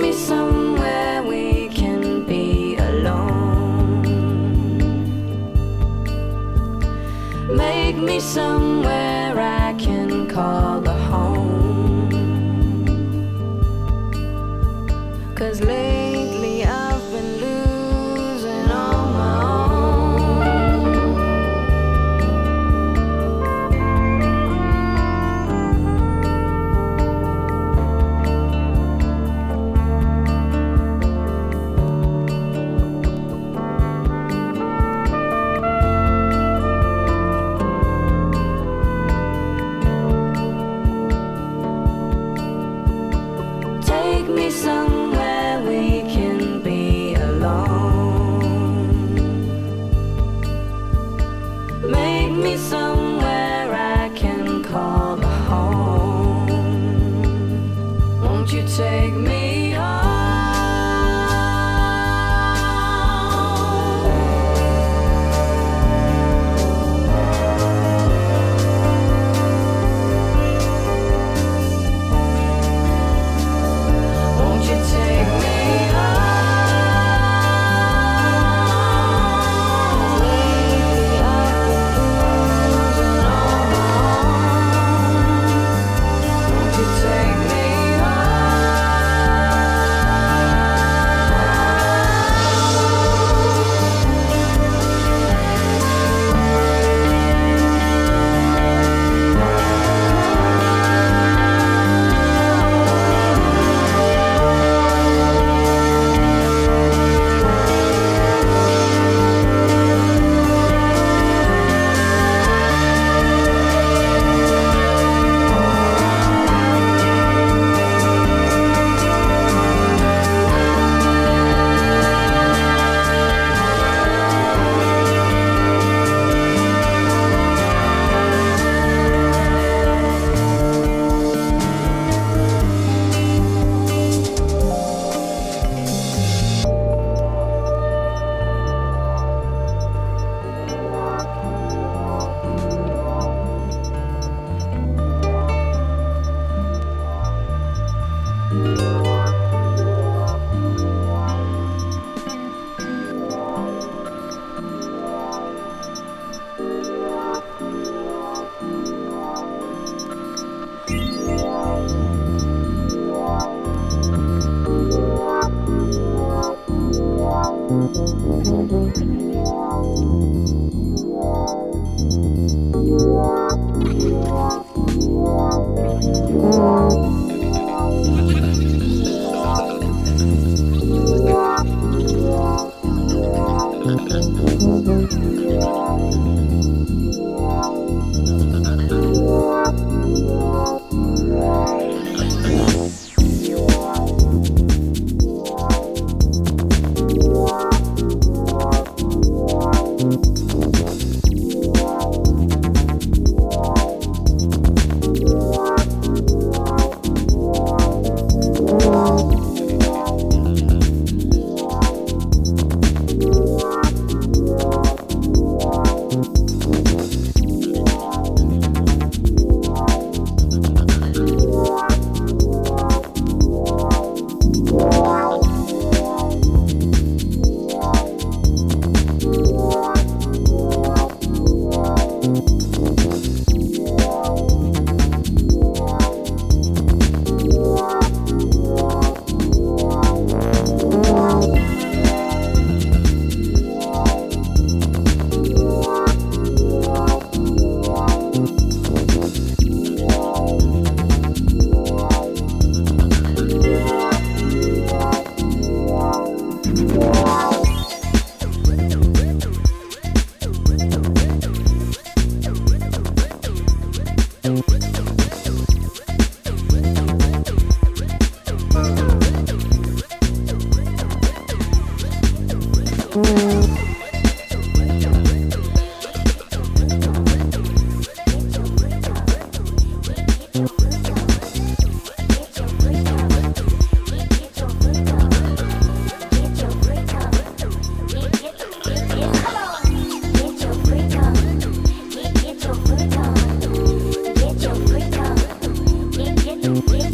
Somewhere I can call a home, 'cause lately I've been losing all my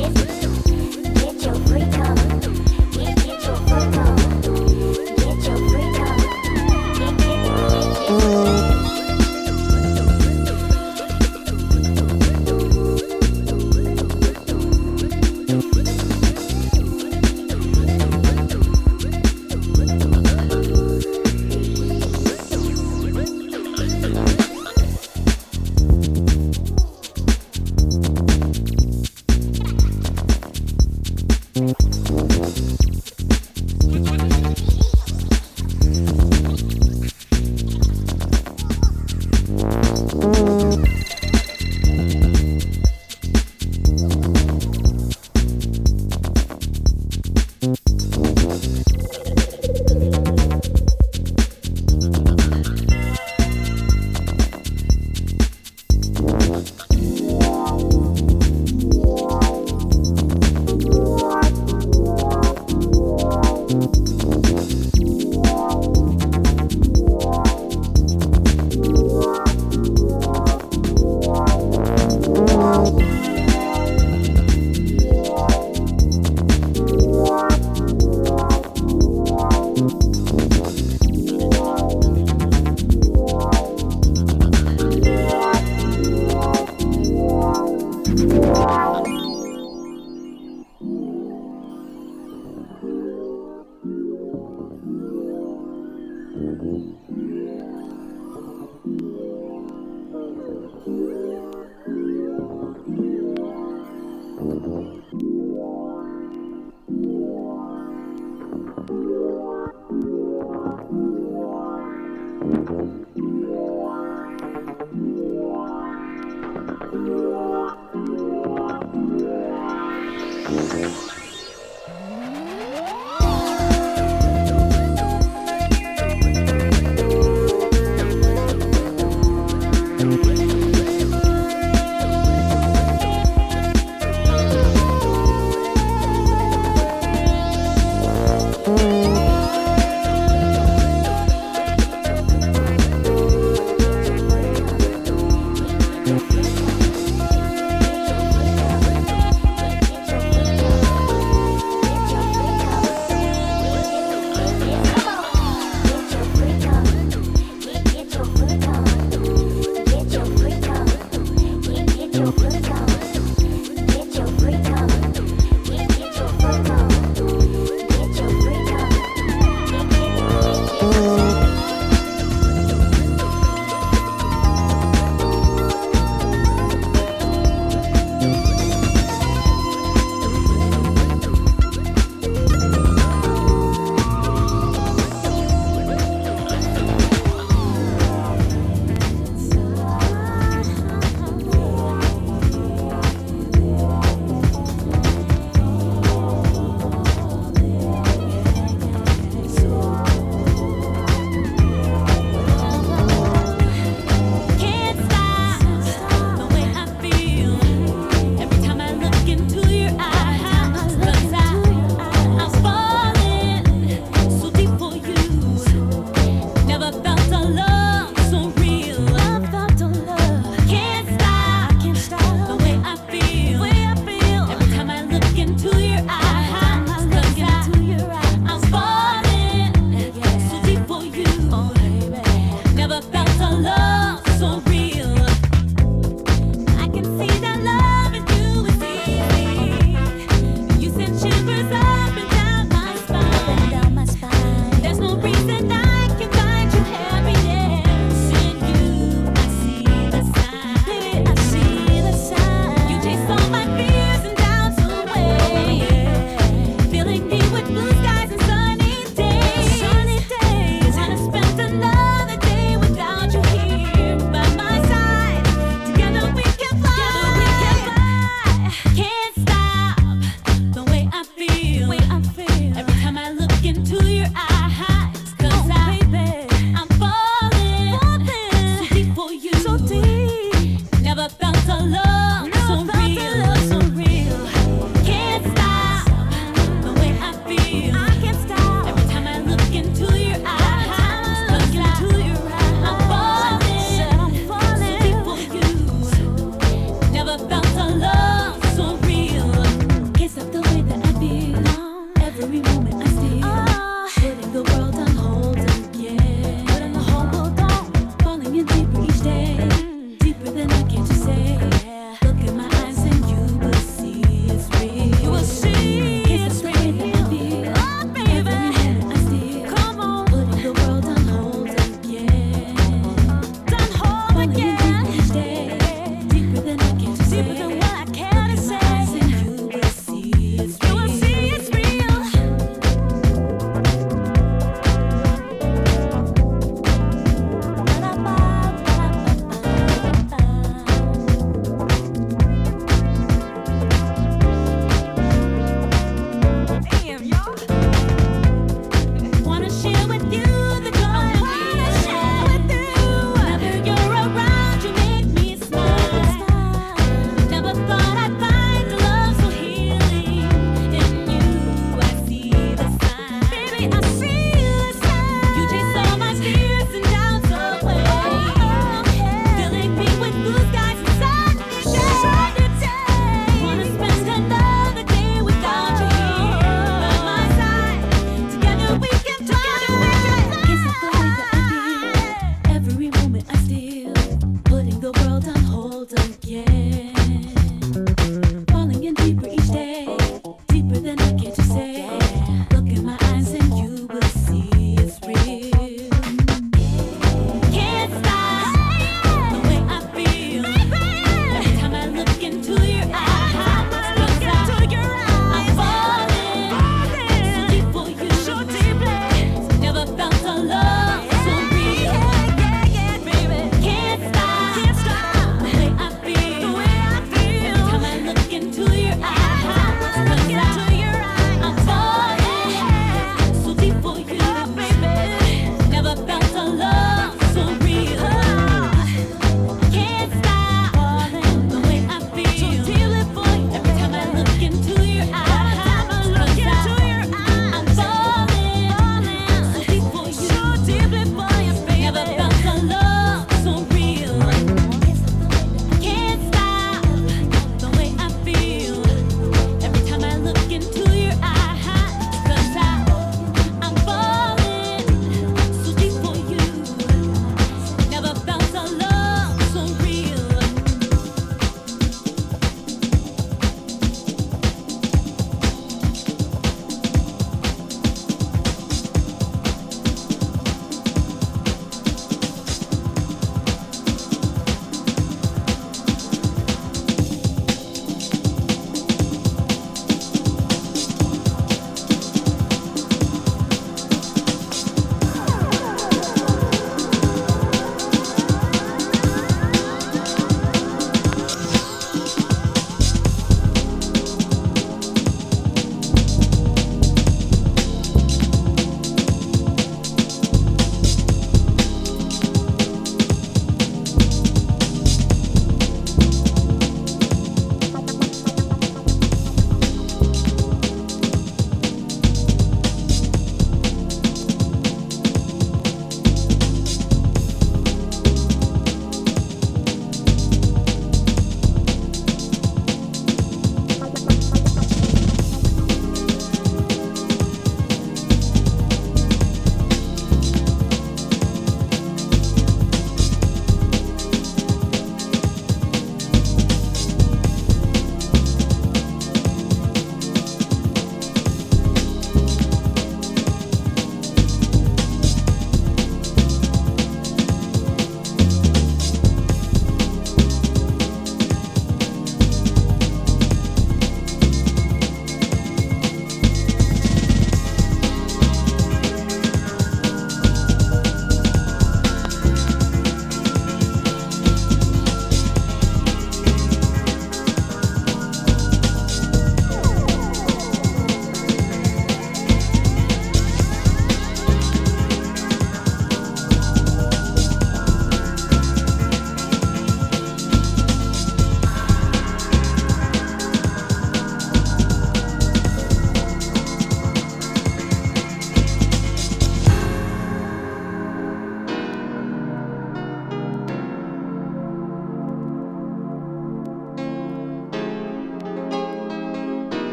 Get your freak on.